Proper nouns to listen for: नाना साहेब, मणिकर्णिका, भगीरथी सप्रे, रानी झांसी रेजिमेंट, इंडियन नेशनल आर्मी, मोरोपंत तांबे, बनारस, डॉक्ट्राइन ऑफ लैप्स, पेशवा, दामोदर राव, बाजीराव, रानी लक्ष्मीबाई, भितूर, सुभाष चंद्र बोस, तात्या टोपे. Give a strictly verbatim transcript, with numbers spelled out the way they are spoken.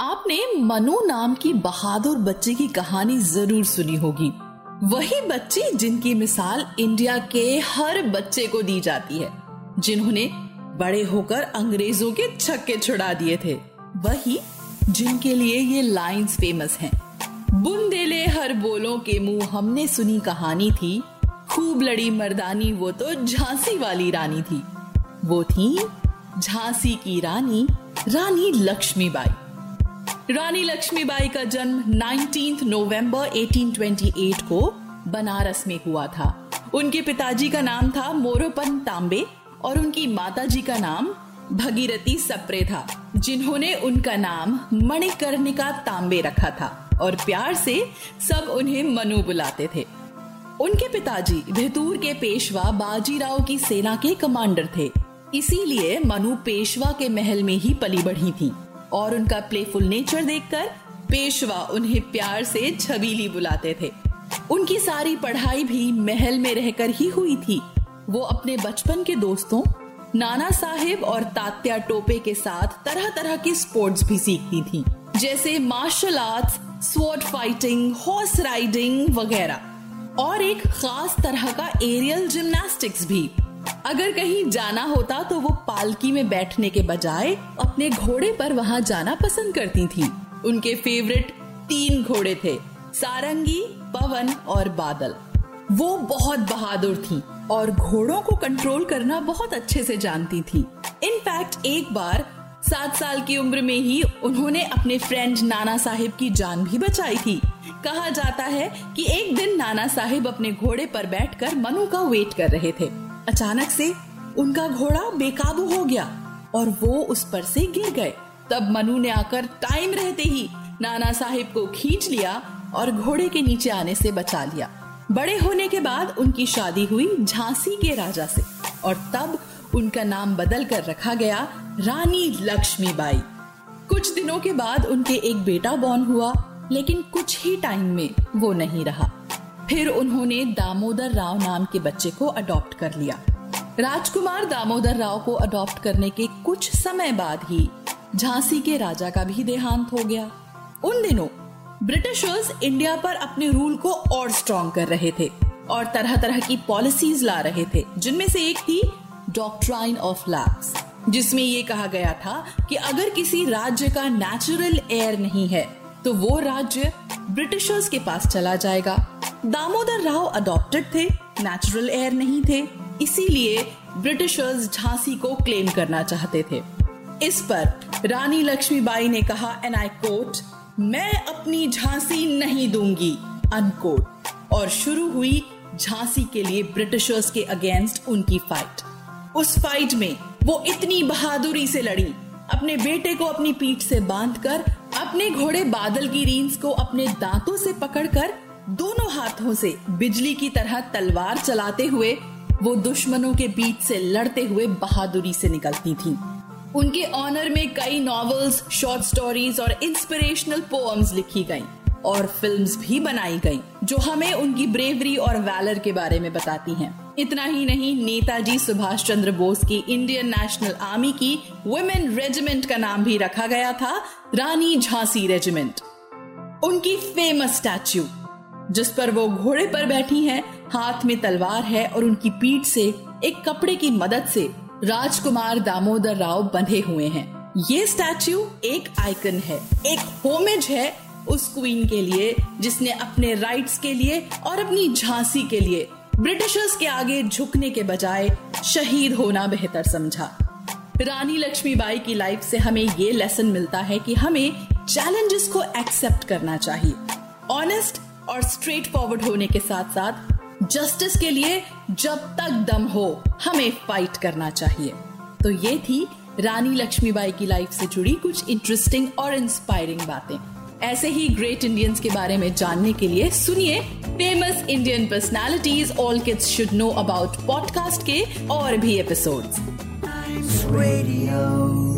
आपने मनु नाम की बहादुर बच्चे की कहानी जरूर सुनी होगी, वही बच्ची जिनकी मिसाल इंडिया के हर बच्चे को दी जाती है, जिन्होंने बड़े होकर अंग्रेजों के छक्के छुड़ा दिए थे, वही जिनके लिए ये लाइंस फेमस हैं। बुंदेले हर बोलों के मुंह हमने सुनी कहानी थी, खूब लड़ी मर्दानी वो तो झांसी वाली रानी थी। वो थी झांसी की रानी रानी लक्ष्मीबाई। रानी लक्ष्मीबाई का जन्म उन्नीस नवंबर अठारह सौ अट्ठाईस को बनारस में हुआ था। उनके पिताजी का नाम था मोरोपंत तांबे और उनकी माताजी का नाम भगीरथी सप्रे था, जिन्होंने उनका नाम मणिकर्णिका तांबे रखा था और प्यार से सब उन्हें मनु बुलाते थे। उनके पिताजी भितूर के पेशवा बाजीराव की सेना के कमांडर थे, इसीलिए मनु पेशवा के महल में ही पली बढ़ी थी और उनका प्लेफुल नेचर देखकर पेशवा उन्हें प्यार से छबीली बुलाते थे। उनकी सारी पढ़ाई भी महल में रहकर ही हुई थी। वो अपने बचपन के दोस्तों नाना साहेब और तात्या टोपे के साथ तरह तरह के स्पोर्ट्स भी सीखती थी, जैसे martial arts, sword fighting, horse riding वगैरह, और एक खास तरह का एरियल जिम्नास्टिक्स भी। अगर कहीं जाना होता तो वो पालकी में बैठने के बजाय अपने घोड़े पर वहां जाना पसंद करती थी। उनके फेवरेट तीन घोड़े थे, सारंगी, पवन और बादल। वो बहुत बहादुर थी और घोड़ों को कंट्रोल करना बहुत अच्छे से जानती थी। इनफैक्ट एक बार सात साल की उम्र में ही उन्होंने अपने फ्रेंड नाना साहेब की जान भी बचाई थी। कहा जाता है कि एक दिन नाना साहेब अपने घोड़े पर बैठकर मनु का वेट कर रहे थे। अचानक से उनका घोड़ा बेकाबू हो गया और वो उस पर से गिर गए। तब मनु ने आकर टाइम रहते ही नाना साहिब को खींच लिया और घोड़े के नीचे आने से बचा लिया। बड़े होने के बाद उनकी शादी हुई झांसी के राजा से और तब उनका नाम बदल कर रखा गया रानी लक्ष्मीबाई। कुछ दिनों के बाद उनके एक बेटा बॉर्न हुआ, लेकिन कुछ ही टाइम में वो नहीं रहा। फिर उन्होंने दामोदर राव नाम के बच्चे को अडॉप्ट कर लिया। राजकुमार दामोदर राव को अडॉप्ट करने के कुछ समय बाद ही झांसी के राजा का भी देहांत हो गया। उन दिनों ब्रिटिशर्स इंडिया पर अपने रूल को और स्ट्रॉन्ग कर रहे थे और तरह तरह की पॉलिसीज ला रहे थे, जिनमें से एक थी डॉक्ट्राइन ऑफ लैप्स, जिसमें ये कहा गया था कि अगर किसी राज्य का नेचुरल एयर नहीं है तो वो राज्य ब्रिटिशर्स के पास चला जाएगा। दामोदर राव अडॉप्टेड थे, नेचुरल एयर नहीं थे, इसीलिए ब्रिटिशर्स झांसी को क्लेम करना चाहते थे। इस पर रानी लक्ष्मीबाई ने कहा, एंड आई कोट, मैं अपनी झांसी नहीं दूंगी, अनकोट, और शुरू हुई झांसी के लिए ब्रिटिशर्स के अगेंस्ट उनकी फाइट। उस फाइट में वो इतनी बहादुरी से लड़ी, अपने बेटे को अपनी पीठ से बांधकर, अपने घोड़े बादल की रींस को अपने दांतों से पकड़कर, दोनों हाथों से बिजली की तरह तलवार चलाते हुए वो दुश्मनों के बीच से लड़ते हुए बहादुरी से निकलती थी। उनके ऑनर में कई नॉवेल्स, शॉर्ट स्टोरीज और इंस्पिरेशनल पोएम्स लिखी गईं और फिल्म्स भी बनाई गईं, जो हमें उनकी ब्रेवरी और वैलर के बारे में बताती हैं। इतना ही नहीं, नेताजी सुभाष चंद्र बोस की इंडियन नेशनल आर्मी की वुमेन रेजिमेंट का नाम भी रखा गया था रानी झांसी रेजिमेंट। उनकी फेमस स्टैच्यू जिस पर वो घोड़े पर बैठी हैं, हाथ में तलवार है और उनकी पीठ से एक कपड़े की मदद से राजकुमार दामोदर राव बंधे हुए हैं। ये स्टैच्यू एक आइकन है, एक होमेज है उस क्वीन के लिए जिसने अपने राइट्स के लिए और अपनी झांसी के लिए ब्रिटिशर्स के आगे झुकने के बजाय शहीद होना बेहतर समझा। रानी लक्ष्मीबाई की लाइफ से हमें ये लेसन मिलता है कि हमें चैलेंजेस को एक्सेप्ट करना चाहिए, ऑनेस्ट और स्ट्रेट फॉरवर्ड होने के साथ साथ जस्टिस के लिए जब तक दम हो हमें फाइट करना चाहिए। तो ये थी रानी लक्ष्मीबाई की लाइफ से जुड़ी कुछ इंटरेस्टिंग और इंस्पायरिंग बातें। ऐसे ही ग्रेट इंडियंस के बारे में जानने के लिए सुनिए famous Indian personalities all kids should know about podcast के और भी एपिसोड्स।